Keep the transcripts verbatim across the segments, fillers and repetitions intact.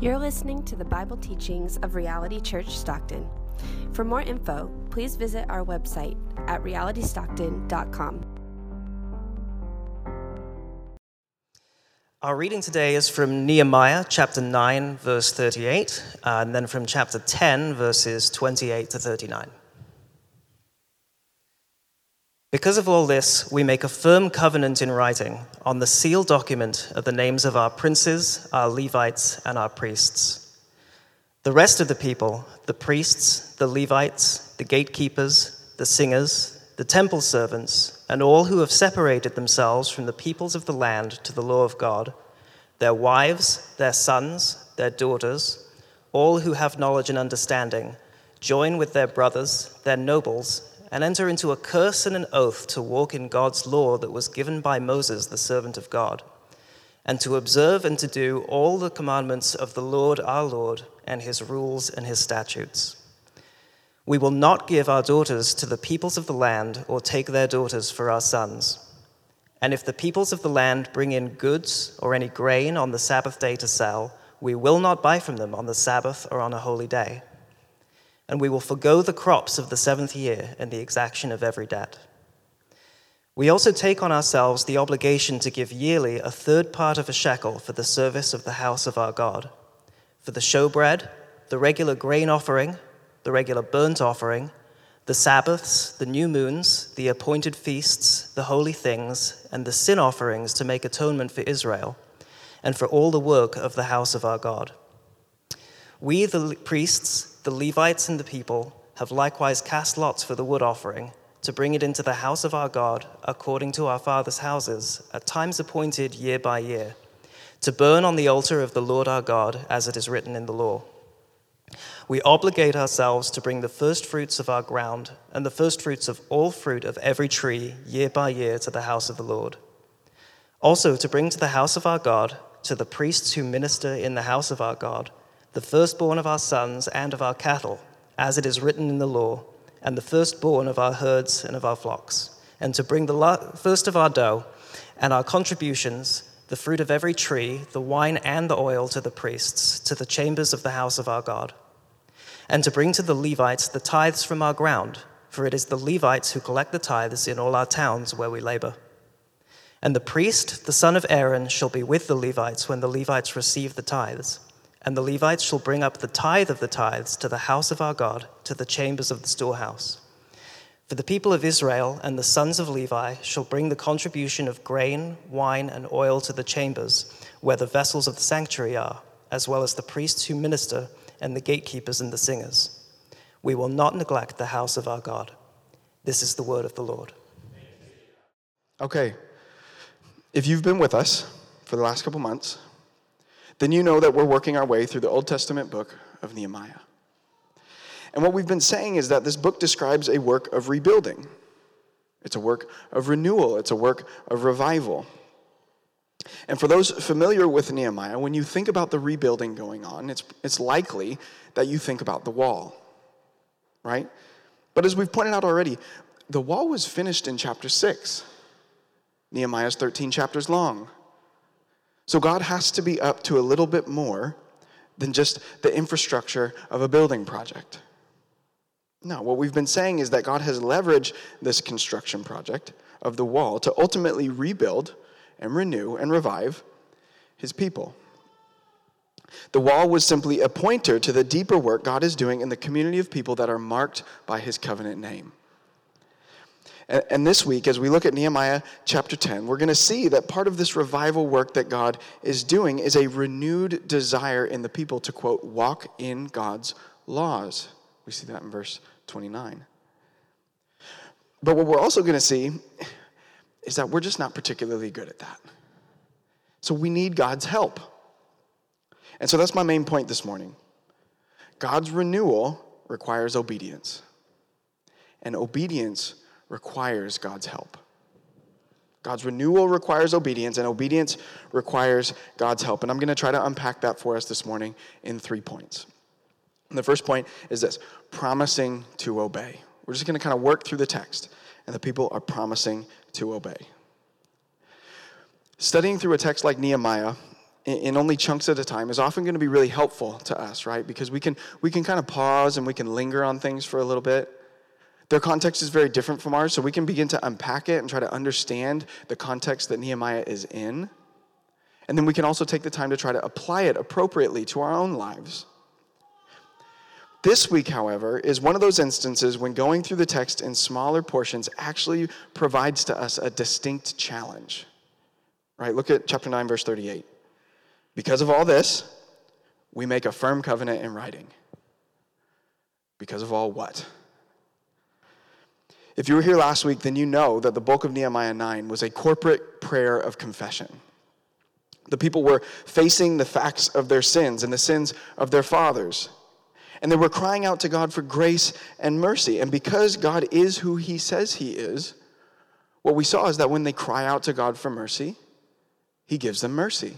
You're listening to the Bible teachings of Reality Church Stockton. For more info, please visit our website at reality stockton dot com. Our reading today is from Nehemiah chapter nine, verse thirty-eight, and then from chapter ten, verses twenty-eight to thirty-nine. Because of all this, we make a firm covenant in writing on the sealed document of the names of our princes, our Levites, and our priests. The rest of the people, the priests, the Levites, the gatekeepers, the singers, the temple servants, and all who have separated themselves from the peoples of the land to the law of God, their wives, their sons, their daughters, all who have knowledge and understanding, join with their brothers, their nobles, and enter into a curse and an oath to walk in God's law that was given by Moses, the servant of God, and to observe and to do all the commandments of the Lord our Lord and his rules and his statutes. We will not give our daughters to the peoples of the land or take their daughters for our sons. And if the peoples of the land bring in goods or any grain on the Sabbath day to sell, we will not buy from them on the Sabbath or on a holy day. And we will forgo the crops of the seventh year and the exaction of every debt. We also take on ourselves the obligation to give yearly a third part of a shekel for the service of the house of our God, for the showbread, the regular grain offering, the regular burnt offering, the Sabbaths, the new moons, the appointed feasts, the holy things, and the sin offerings to make atonement for Israel, and for all the work of the house of our God. We, the priests, the Levites and the people have likewise cast lots for the wood offering to bring it into the house of our God according to our fathers' houses at times appointed year by year, to burn on the altar of the Lord our God as it is written in the law. We obligate ourselves to bring the first fruits of our ground and the first fruits of all fruit of every tree year by year to the house of the Lord. Also to bring to the house of our God, to the priests who minister in the house of our God, the firstborn of our sons and of our cattle, as it is written in the law, and the firstborn of our herds and of our flocks, and to bring the first of our dough and our contributions, the fruit of every tree, the wine and the oil to the priests, to the chambers of the house of our God, and to bring to the Levites the tithes from our ground, for it is the Levites who collect the tithes in all our towns where we labor. And the priest, the son of Aaron, shall be with the Levites when the Levites receive the tithes. And the Levites shall bring up the tithe of the tithes to the house of our God, to the chambers of the storehouse. For the people of Israel and the sons of Levi shall bring the contribution of grain, wine, and oil to the chambers, where the vessels of the sanctuary are, as well as the priests who minister, and the gatekeepers and the singers. We will not neglect the house of our God. This is the word of the Lord. Okay, if you've been with us for the last couple months, then you know that we're working our way through the Old Testament book of Nehemiah. And what we've been saying is that this book describes a work of rebuilding. It's a work of renewal. It's a work of revival. And for those familiar with Nehemiah, when you think about the rebuilding going on, it's, it's likely that you think about the wall, right? But as we've pointed out already, the wall was finished in chapter six. Nehemiah's thirteen chapters long. So God has to be up to a little bit more than just the infrastructure of a building project. No, what we've been saying is that God has leveraged this construction project of the wall to ultimately rebuild and renew and revive his people. The wall was simply a pointer to the deeper work God is doing in the community of people that are marked by his covenant name. And this week, as we look at Nehemiah chapter ten, we're going to see that part of this revival work that God is doing is a renewed desire in the people to, quote, walk in God's laws. We see that in verse twenty-nine. But what we're also going to see is that we're just not particularly good at that. So we need God's help. And so that's my main point this morning. God's renewal requires obedience. And obedience requires God's help. God's renewal requires obedience, and obedience requires God's help. And I'm going to try to unpack that for us this morning in three points. And the first point is this, promising to obey. We're just going to kind of work through the text, and the people are promising to obey. Studying through a text like Nehemiah in only chunks at a time is often going to be really helpful to us, right? Because we can we can kind of pause and we can linger on things for a little bit. Their context is very different from ours, so we can begin to unpack it and try to understand the context that Nehemiah is in. And then we can also take the time to try to apply it appropriately to our own lives. This week, however, is one of those instances when going through the text in smaller portions actually provides to us a distinct challenge. Right? Look at chapter nine, verse thirty-eight. Because of all this, we make a firm covenant in writing. Because of all what? If you were here last week, then you know that the bulk of Nehemiah nine was a corporate prayer of confession. The people were facing the facts of their sins and the sins of their fathers. And they were crying out to God for grace and mercy. And because God is who he says he is, what we saw is that when they cry out to God for mercy, he gives them mercy.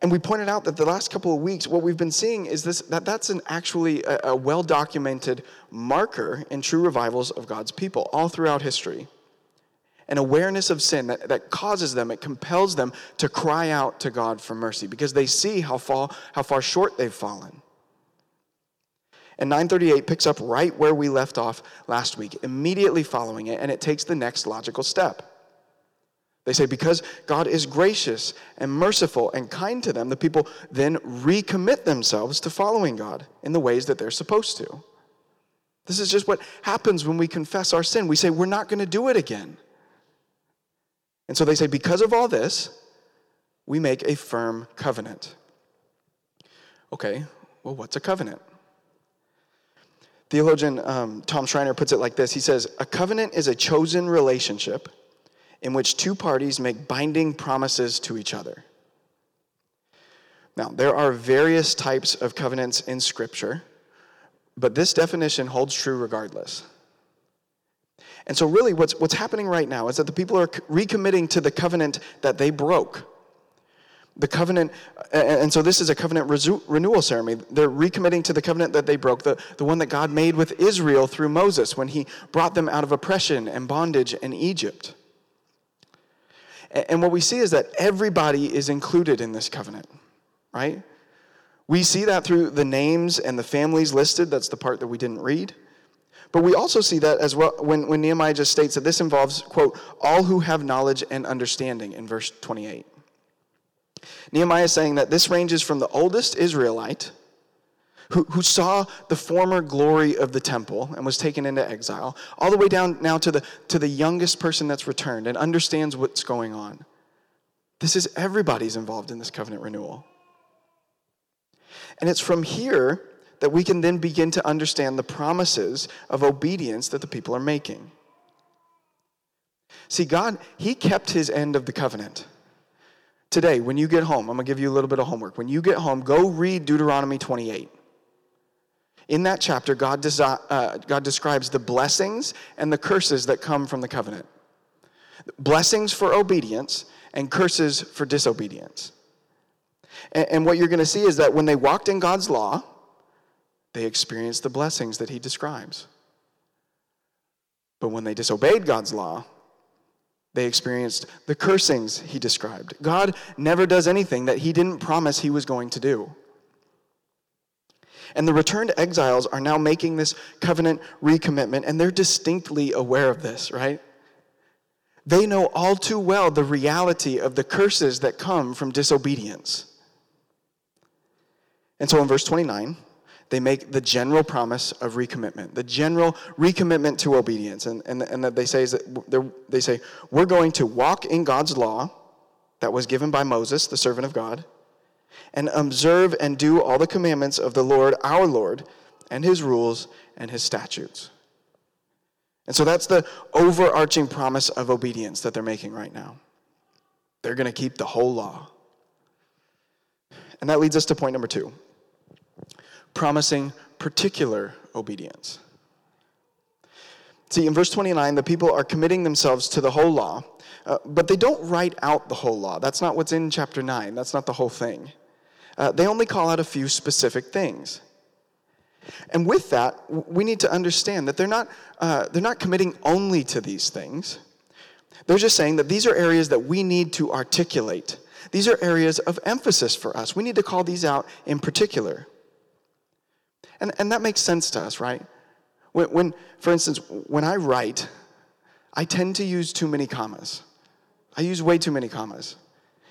And we pointed out that the last couple of weeks, what we've been seeing is this that that's an actually a, a well-documented marker in true revivals of God's people all throughout history. An awareness of sin that, that causes them, it compels them to cry out to God for mercy because they see how, fall, how far short they've fallen. And nine thirty-eight picks up right where we left off last week, immediately following it, and it takes the next logical step. They say, because God is gracious and merciful and kind to them, the people then recommit themselves to following God in the ways that they're supposed to. This is just what happens when we confess our sin. We say, we're not going to do it again. And so they say, because of all this, we make a firm covenant. Okay, well, what's a covenant? Theologian um, Tom Schreiner puts it like this. He says, a covenant is a chosen relationship in which two parties make binding promises to each other. Now, there are various types of covenants in Scripture, but this definition holds true regardless. And so really what's what's happening right now is that the people are recommitting to the covenant that they broke. The covenant, and so this is a covenant resu- renewal ceremony. They're recommitting to the covenant that they broke, the, the one that God made with Israel through Moses when he brought them out of oppression and bondage in Egypt. And what we see is that everybody is included in this covenant, right? We see that through the names and the families listed. That's the part that we didn't read. But we also see that as well when, when Nehemiah just states that this involves, quote, all who have knowledge and understanding in verse twenty-eight. Nehemiah is saying that this ranges from the oldest Israelite who, who saw the former glory of the temple and was taken into exile, all the way down now to the, to the youngest person that's returned and understands what's going on. This is everybody's involved in this covenant renewal. And it's from here that we can then begin to understand the promises of obedience that the people are making. See, God, he kept his end of the covenant. Today, when you get home, I'm going to give you a little bit of homework. When you get home, go read Deuteronomy twenty-eight. In that chapter, God, desi- uh, God describes the blessings and the curses that come from the covenant. Blessings for obedience and curses for disobedience. And, and what you're going to see is that when they walked in God's law, they experienced the blessings that he describes. But when they disobeyed God's law, they experienced the cursings he described. God never does anything that he didn't promise he was going to do. And the returned exiles are now making this covenant recommitment, and they're distinctly aware of this, right? They know all too well the reality of the curses that come from disobedience. And so in verse twenty-nine, they make the general promise of recommitment, the general recommitment to obedience. And, and, and that they say is that they say, we're going to walk in God's law that was given by Moses, the servant of God, and observe and do all the commandments of the Lord, our Lord, and his rules and his statutes. And so that's the overarching promise of obedience that they're making right now. They're going to keep the whole law. And that leads us to point number two. Promising particular obedience. See, in verse twenty-nine, the people are committing themselves to the whole law, uh, but they don't write out the whole law. That's not what's in chapter nine. That's not the whole thing. Uh, they only call out a few specific things. And with that, we need to understand that they're not, uh, they're not committing only to these things. They're just saying that these are areas that we need to articulate, These are areas of emphasis for us. We need to call these out in particular. And, and that makes sense to us, right? When, when, for instance, when I write, I tend to use too many commas. I use way too many commas.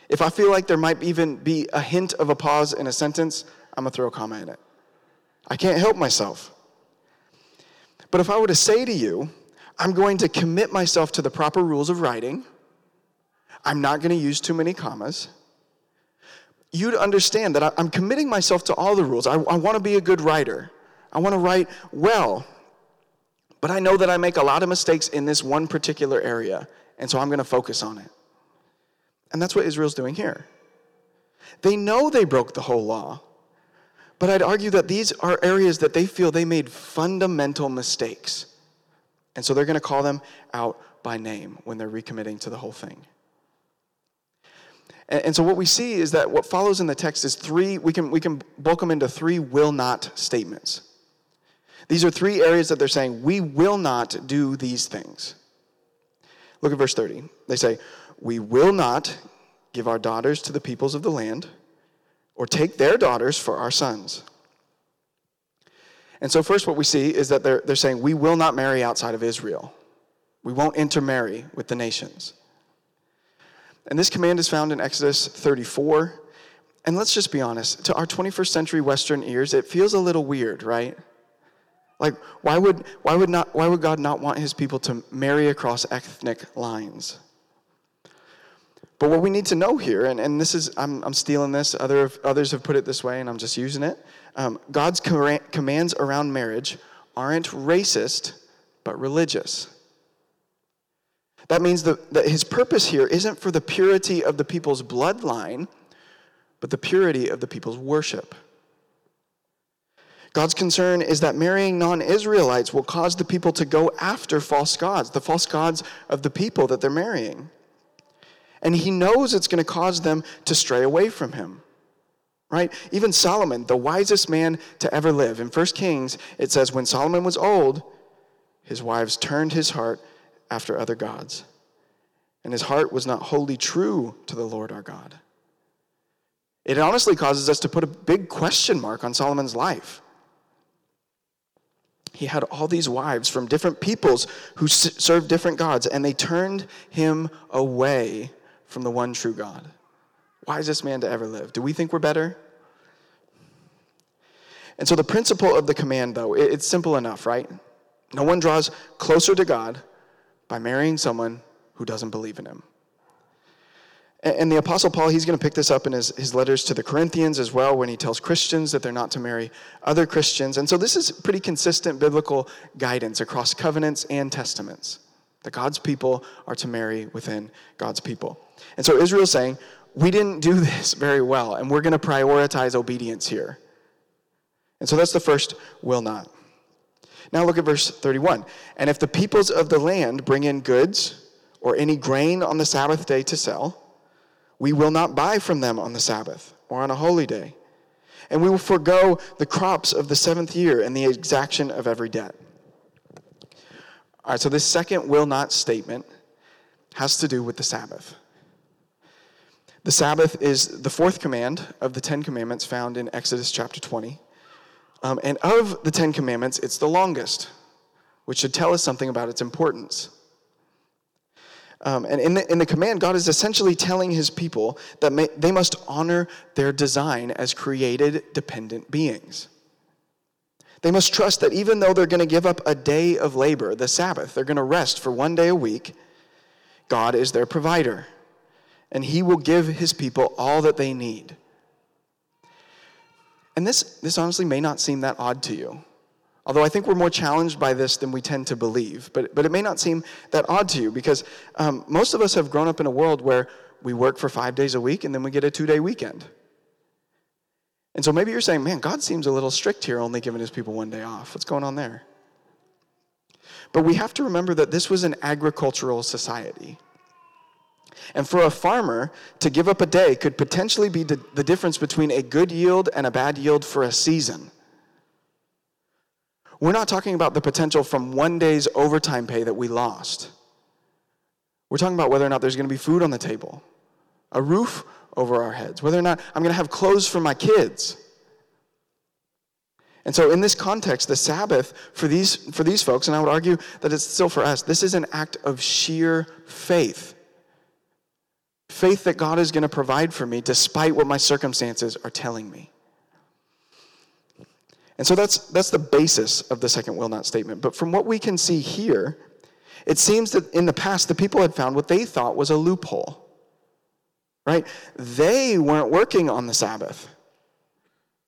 If I feel like there might even be a hint of a pause in a sentence, I'm going to throw a comma in it. I can't help myself. But if I were to say to you, I'm going to commit myself to the proper rules of writing, I'm not going to use too many commas, you'd understand that I'm committing myself to all the rules. I, I want to be a good writer. I want to write well. But I know that I make a lot of mistakes in this one particular area, and so I'm going to focus on it. And that's what Israel's doing here. They know they broke the whole law, but I'd argue that these are areas that they feel they made fundamental mistakes. And so they're going to call them out by name when they're recommitting to the whole thing. And, and so what we see is that what follows in the text is three, we can, we can bulk them into three will not statements. These are three areas that they're saying, we will not do these things. Look at verse thirty. They say, we will not give our daughters to the peoples of the land or take their daughters for our sons. And so first what we see is that they're, they're saying, we will not marry outside of Israel. We won't intermarry with the nations. And this command is found in Exodus thirty-four. And let's just be honest, to our twenty-first century Western ears, it feels a little weird, right? Like, why would why would not why would God not want his people to marry across ethnic lines? But what we need to know here, and, and this is, I'm, I'm stealing this, Other others have put it this way, and I'm just using it. Um, God's com- commands around marriage aren't racist, but religious. That means that, that his purpose here isn't for the purity of the people's bloodline, but the purity of the people's worship. God's concern is that marrying non-Israelites will cause the people to go after false gods, the false gods of the people that they're marrying. And he knows it's going to cause them to stray away from him, right? Even Solomon, the wisest man to ever live. In First Kings, it says, when Solomon was old, his wives turned his heart after other gods. And his heart was not wholly true to the Lord our God. It honestly causes us to put a big question mark on Solomon's life. He had all these wives from different peoples who served different gods, and they turned him away from the one true God. Wisest man to ever live. Do we think we're better? And so the principle of the command, though, it's simple enough, right? No one draws closer to God by marrying someone who doesn't believe in him. And the Apostle Paul, he's going to pick this up in his, his letters to the Corinthians as well, when he tells Christians that they're not to marry other Christians. And so this is pretty consistent biblical guidance across covenants and testaments, that God's people are to marry within God's people. And so Israel's saying, we didn't do this very well, and we're going to prioritize obedience here. And so that's the first will not. Now look at verse thirty-one. And if the peoples of the land bring in goods or any grain on the Sabbath day to sell, we will not buy from them on the Sabbath or on a holy day. And we will forego the crops of the seventh year and the exaction of every debt. All right, so this second will not statement has to do with the Sabbath. The Sabbath is the fourth command of the Ten Commandments found in Exodus chapter twenty. Um, and of the Ten Commandments, it's the longest, which should tell us something about its importance. Um, and in the, in the command, God is essentially telling his people that may, they must honor their design as created dependent beings. They must trust that even though they're going to give up a day of labor, the Sabbath, they're going to rest for one day a week, God is their provider. And he will give his people all that they need. And this, this honestly may not seem that odd to you. Although I think we're more challenged by this than we tend to believe. But, but it may not seem that odd to you because um, most of us have grown up in a world where we work for five days a week and then we get a two-day weekend. And so maybe you're saying, man, God seems a little strict here, only giving his people one day off. What's going on there? But we have to remember that this was an agricultural society. And for a farmer, to give up a day could potentially be the, the difference between a good yield and a bad yield for a season. We're not talking about the potential from one day's overtime pay that we lost. We're talking about whether or not there's going to be food on the table, a roof over our heads, whether or not I'm going to have clothes for my kids. And so in this context, the Sabbath for these for these folks, and I would argue that it's still for us, this is an act of sheer faith. Faith that God is going to provide for me despite what my circumstances are telling me. And so that's that's the basis of the second will not statement. But from what we can see here, it seems that in the past, the people had found what they thought was a loophole. Right? They weren't working on the Sabbath,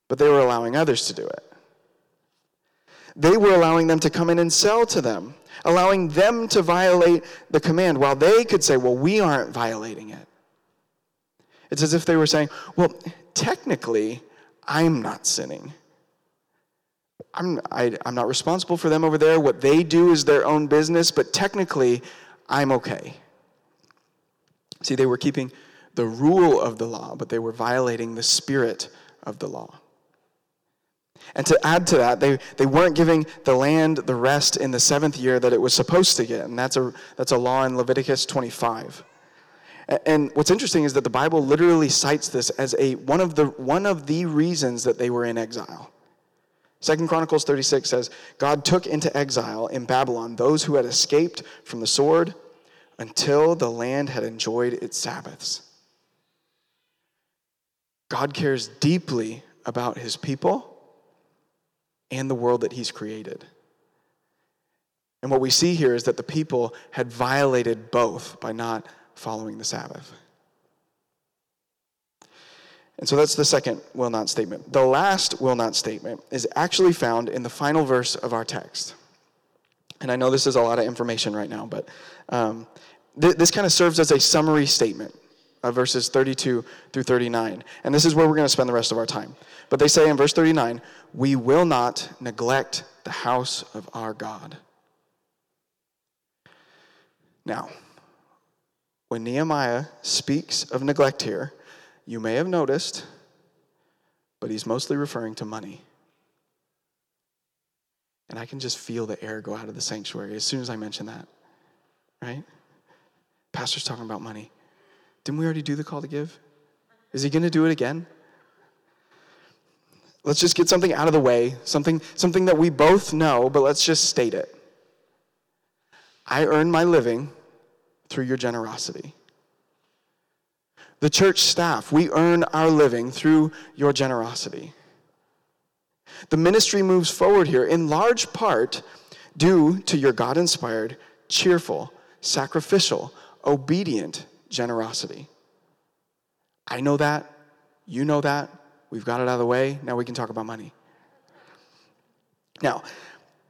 but they were allowing others to do it. They were allowing them to come in and sell to them, allowing them to violate the command, while they could say, well, we aren't violating it. It's as if they were saying, well, technically, I'm not sinning. I'm, I, I'm not responsible for them over there. What they do is their own business, but technically, I'm okay. See, they were keeping the rule of the law, but they were violating the spirit of the law. And to add to that, they, they weren't giving the land the rest in the seventh year that it was supposed to get, and that's a that's a law in Leviticus twenty-five. And what's interesting is that the Bible literally cites this as a one of the one of the reasons that they were in exile. Second Chronicles thirty-six says, God took into exile in Babylon those who had escaped from the sword until the land had enjoyed its Sabbaths. God cares deeply about his people and the world that he's created. And what we see here is that the people had violated both by not following the Sabbath. And so that's the second will not statement. The last will not statement is actually found in the final verse of our text. And I know this is a lot of information right now, but um, th- this kind of serves as a summary statement of verses thirty-two through thirty-nine. And this is where we're going to spend the rest of our time. But they say in verse thirty-nine, we will not neglect the house of our God. Now, when Nehemiah speaks of neglect here, you may have noticed, but he's mostly referring to money. And I can just feel the air go out of the sanctuary as soon as I mention that, right? Pastor's talking about money. Didn't we already do the call to give? Is he going to do it again? Let's just get something out of the way, something, something that we both know, but let's just state it. I earn my living through your generosity. The church staff, we earn our living through your generosity. The ministry moves forward here in large part due to your God-inspired, cheerful, sacrificial, obedient generosity. I know that. You know that. We've got it out of the way. Now we can talk about money. Now,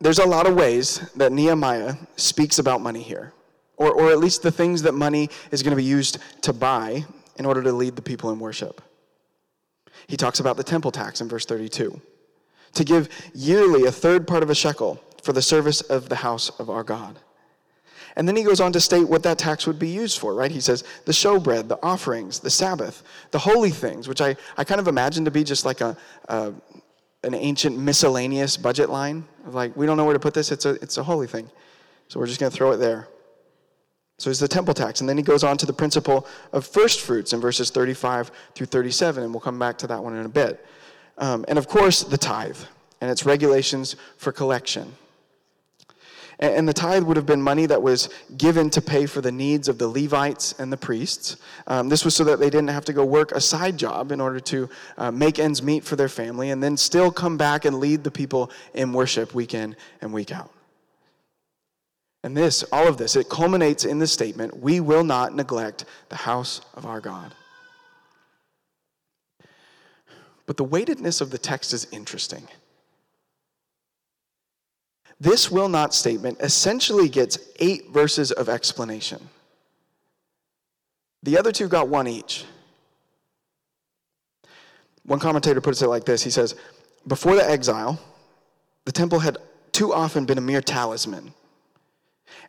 there's a lot of ways that Nehemiah speaks about money here, or, or at least the things that money is going to be used to buy in order to lead the people in worship. He talks about the temple tax in verse thirty-two. To give yearly a third part of a shekel for the service of the house of our God. And then he goes on to state what that tax would be used for, right? He says the showbread, the offerings, the Sabbath, the holy things, which I, I kind of imagine to be just like a, a an ancient miscellaneous budget line. Of like, we don't know where to put this. It's a, it's a holy thing. So we're just going to throw it there. So it's the temple tax. And then he goes on to the principle of first fruits in verses thirty-five through thirty-seven. And we'll come back to that one in a bit. Um, and, of course, the tithe and its regulations for collection. And, and the tithe would have been money that was given to pay for the needs of the Levites and the priests. Um, this was so that they didn't have to go work a side job in order to uh, make ends meet for their family and then still come back and lead the people in worship week in and week out. And this, all of this, it culminates in the statement, we will not neglect the house of our God. But the weightedness of the text is interesting. This will not statement essentially gets eight verses of explanation. The other two got one each. One commentator puts it like this. He says, before the exile, the temple had too often been a mere talisman,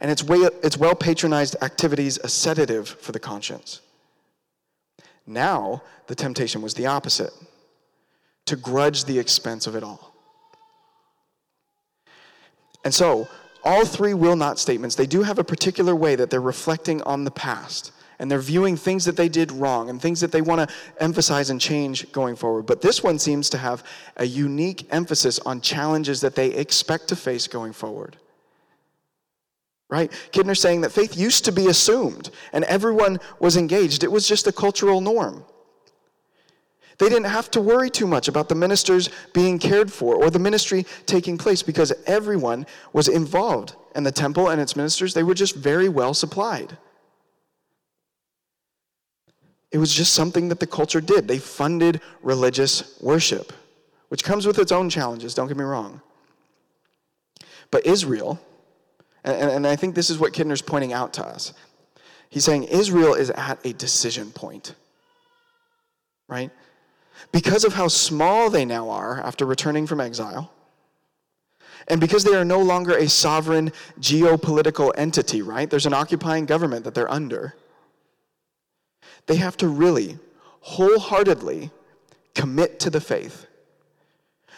and its, way, its well-patronized activities a sedative for the conscience. Now, the temptation was the opposite. To grudge the expense of it all. And so, all three will not statements, they do have a particular way that they're reflecting on the past and they're viewing things that they did wrong and things that they want to emphasize and change going forward. But this one seems to have a unique emphasis on challenges that they expect to face going forward. Right? Kidner's saying that faith used to be assumed, and everyone was engaged. It was just a cultural norm. They didn't have to worry too much about the ministers being cared for or the ministry taking place because everyone was involved in the temple and its ministers. They were just very well supplied. It was just something that the culture did. They funded religious worship, which comes with its own challenges, don't get me wrong. But Israel, and, and I think this is what Kidner's pointing out to us, he's saying Israel is at a decision point, right? Because of how small they now are after returning from exile, and because they are no longer a sovereign geopolitical entity, right? There's an occupying government that they're under. They have to really wholeheartedly commit to the faith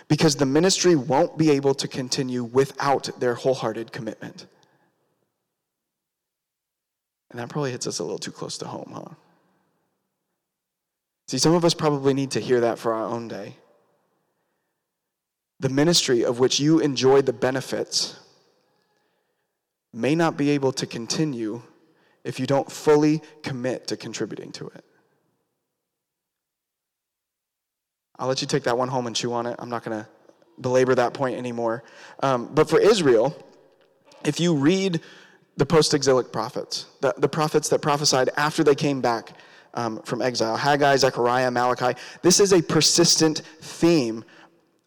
because the ministry won't be able to continue without their wholehearted commitment. And that probably hits us a little too close to home, huh? See, some of us probably need to hear that for our own day. The ministry of which you enjoy the benefits may not be able to continue if you don't fully commit to contributing to it. I'll let you take that one home and chew on it. I'm not going to belabor that point anymore. Um, but for Israel, if you read the post-exilic prophets, the, the prophets that prophesied after they came back, Um, from exile. Haggai, Zechariah, Malachi. This is a persistent theme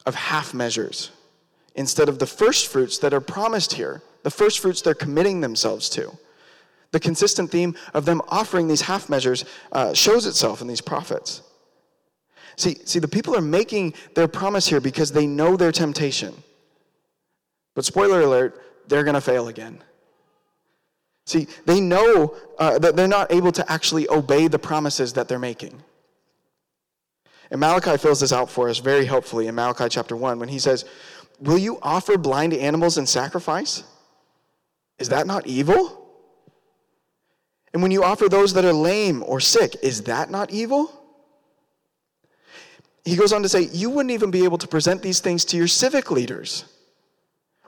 of half measures instead of the first fruits that are promised here, the first fruits they're committing themselves to. The consistent theme of them offering these half measures uh, shows itself in these prophets. See, see, the people are making their promise here because they know their temptation. But spoiler alert, they're going to fail again. See, they know uh, that they're not able to actually obey the promises that they're making. And Malachi fills this out for us very helpfully in Malachi chapter one when he says, "Will you offer blind animals in sacrifice? Is that not evil? And when you offer those that are lame or sick, is that not evil?" He goes on to say, "You wouldn't even be able to present these things to your civic leaders.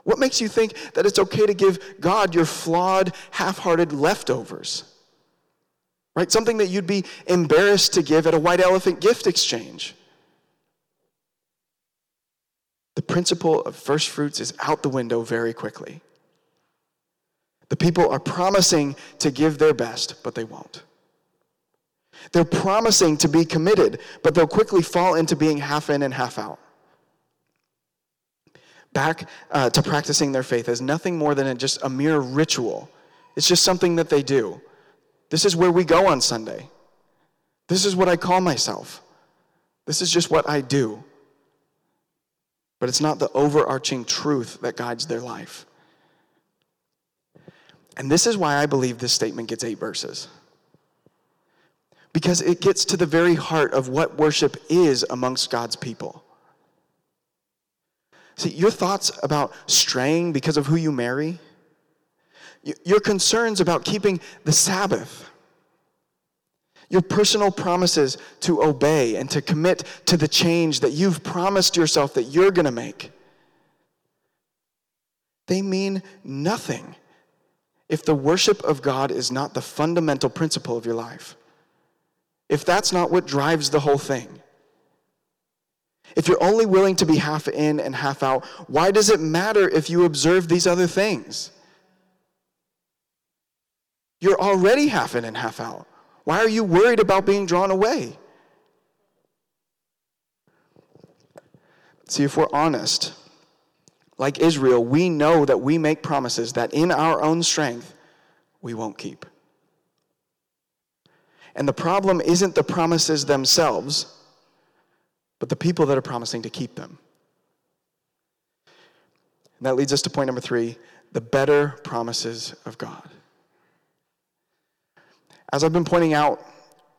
What makes you think that it's okay to give God your flawed, half-hearted leftovers?" Right? Something that you'd be embarrassed to give at a white elephant gift exchange. The principle of first fruits is out the window very quickly. The people are promising to give their best, but they won't. They're promising to be committed, but they'll quickly fall into being half in and half out. Back uh, to practicing their faith as nothing more than a, just a mere ritual. It's just something that they do. This is where we go on Sunday. This is what I call myself. This is just what I do. But it's not the overarching truth that guides their life. And this is why I believe this statement gets eight verses. Because it gets to the very heart of what worship is amongst God's people. See, your thoughts about straying because of who you marry, your concerns about keeping the Sabbath, your personal promises to obey and to commit to the change that you've promised yourself that you're going to make, they mean nothing if the worship of God is not the fundamental principle of your life, if that's not what drives the whole thing. If you're only willing to be half in and half out, why does it matter if you observe these other things? You're already half in and half out. Why are you worried about being drawn away? See, if we're honest, like Israel, we know that we make promises that in our own strength, we won't keep. And the problem isn't the promises themselves, but the people that are promising to keep them. And that leads us to point number three, the better promises of God. As I've been pointing out,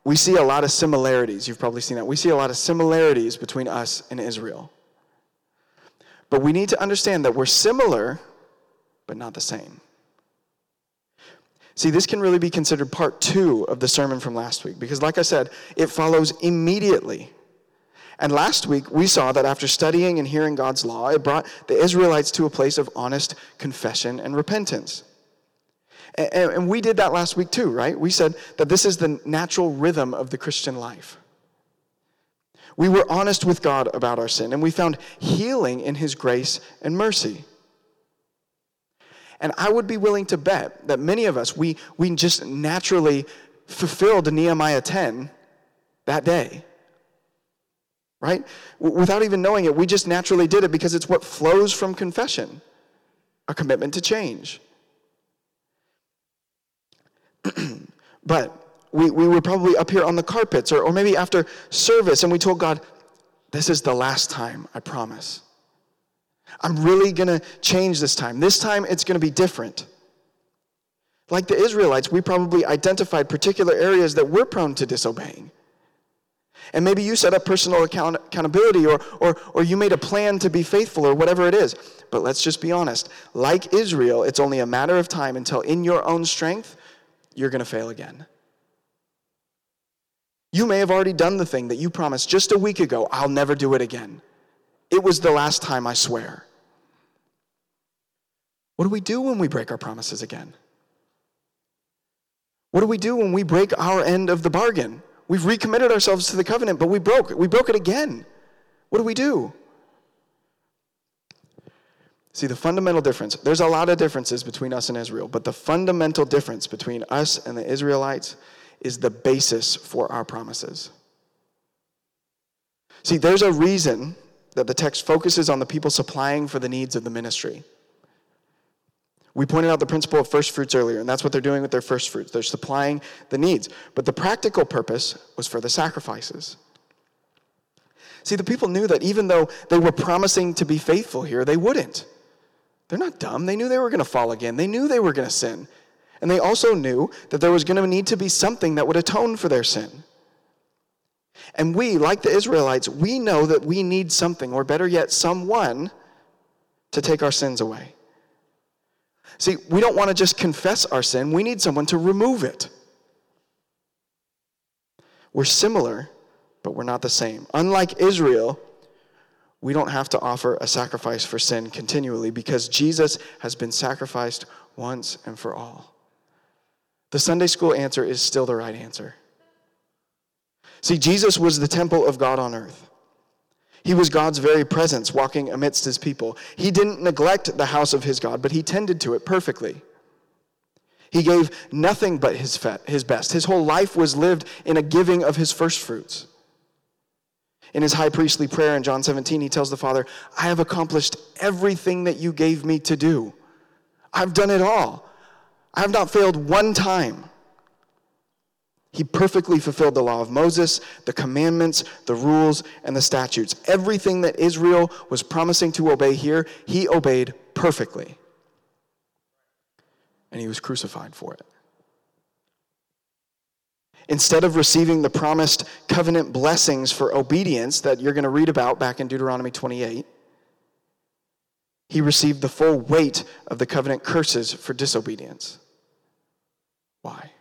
we see a lot of similarities. You've probably seen that. We see a lot of similarities between us and Israel. But we need to understand that we're similar, but not the same. See, this can really be considered part two of the sermon from last week, because like I said, it follows immediately. And last week, we saw that after studying and hearing God's law, it brought the Israelites to a place of honest confession and repentance. And we did that last week too, right? We said that this is the natural rhythm of the Christian life. We were honest with God about our sin, and we found healing in his grace and mercy. And I would be willing to bet that many of us, we, we just naturally fulfilled Nehemiah ten that day. Right? Without even knowing it, we just naturally did it because it's what flows from confession, a commitment to change. But we, we were probably up here on the carpets or, or maybe after service, and we told God, this is the last time, I promise. I'm really going to change this time. This time it's going to be different. Like the Israelites, we probably identified particular areas that we're prone to disobeying. And maybe you set up personal account- accountability or, or, or you made a plan to be faithful or whatever it is. But let's just be honest. Like Israel, it's only a matter of time until in your own strength, you're going to fail again. You may have already done the thing that you promised just a week ago, I'll never do it again. It was the last time, I swear. What do we do when we break our promises again? What do we do when we break our end of the bargain? We've recommitted ourselves to the covenant, but we broke it. We broke it again. What do we do? See, the fundamental difference, there's a lot of differences between us and Israel, but the fundamental difference between us and the Israelites is the basis for our promises. See, there's a reason that the text focuses on the people supplying for the needs of the ministry. We pointed out the principle of first fruits earlier, and that's what they're doing with their first fruits. They're supplying the needs. But the practical purpose was for the sacrifices. See, the people knew that even though they were promising to be faithful here, they wouldn't. They're not dumb. They knew they were going to fall again. They knew they were going to sin. And they also knew that there was going to need to be something that would atone for their sin. And we, like the Israelites, we know that we need something, or better yet, someone to take our sins away. See, we don't want to just confess our sin. We need someone to remove it. We're similar, but we're not the same. Unlike Israel, we don't have to offer a sacrifice for sin continually because Jesus has been sacrificed once and for all. The Sunday school answer is still the right answer. See, Jesus was the temple of God on earth. He was God's very presence walking amidst his people. He didn't neglect the house of his God, but he tended to it perfectly. He gave nothing but his his best. His whole life was lived in a giving of his first fruits. In his high priestly prayer in John seventeen, he tells the Father, I have accomplished everything that you gave me to do. I've done it all. I have not failed one time. He perfectly fulfilled the law of Moses, the commandments, the rules, and the statutes. Everything that Israel was promising to obey here, he obeyed perfectly. And he was crucified for it. Instead of receiving the promised covenant blessings for obedience that you're going to read about back in Deuteronomy twenty-eight, he received the full weight of the covenant curses for disobedience. Why?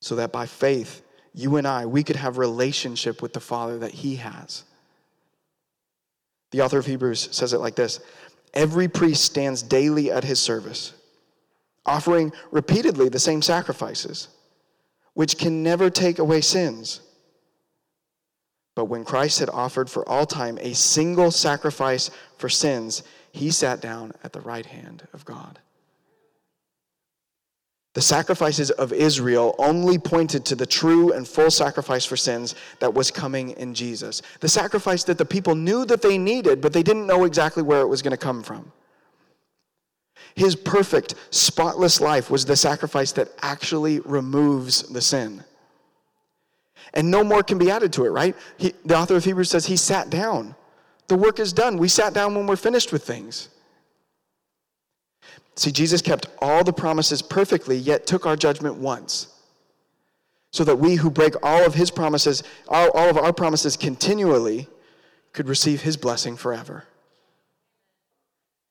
So that by faith, you and I, we could have relationship with the Father that he has. The author of Hebrews says it like this. Every priest stands daily at his service, offering repeatedly the same sacrifices, which can never take away sins. But when Christ had offered for all time a single sacrifice for sins, he sat down at the right hand of God. The sacrifices of Israel only pointed to the true and full sacrifice for sins that was coming in Jesus. The sacrifice that the people knew that they needed, but they didn't know exactly where it was going to come from. His perfect, spotless life was the sacrifice that actually removes the sin. And no more can be added to it, right? He, the author of Hebrews says he sat down. The work is done. We sat down when we're finished with things. See, Jesus kept all the promises perfectly, yet took our judgment once, so that we who break all of his promises, all, all of our promises continually, could receive his blessing forever.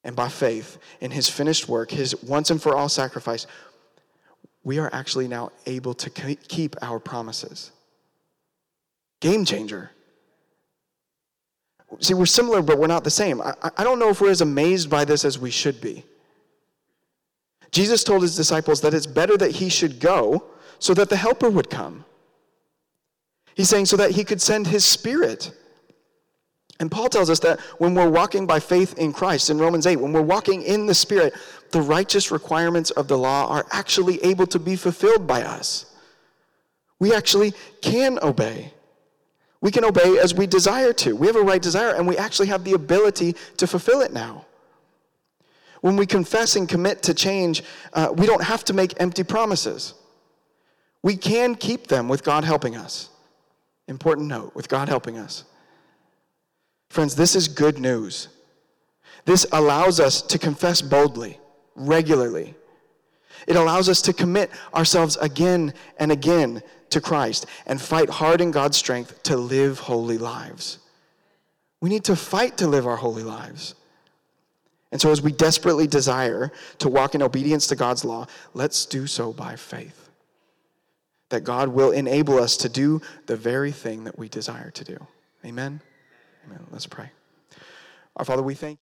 and by faith in his finished work, his once and for all sacrifice, we are actually now able to keep our promises. Game changer. See, we're similar, but we're not the same. I, I don't know if we're as amazed by this as we should be. Jesus told his disciples that it's better that he should go so that the helper would come. He's saying so that he could send his Spirit. And Paul tells us that when we're walking by faith in Christ, in Romans eight, when we're walking in the Spirit, the righteous requirements of the law are actually able to be fulfilled by us. We actually can obey. We can obey as we desire to. We have a right desire, and we actually have the ability to fulfill it now. When we confess and commit to change, uh, we don't have to make empty promises. We can keep them with God helping us. Important note, with God helping us. Friends, this is good news. This allows us to confess boldly, regularly. It allows us to commit ourselves again and again to Christ and fight hard in God's strength to live holy lives. We need to fight to live our holy lives. And so as we desperately desire to walk in obedience to God's law, let's do so by faith, that God will enable us to do the very thing that we desire to do. Amen? Amen. Let's pray. Our Father, we thank you.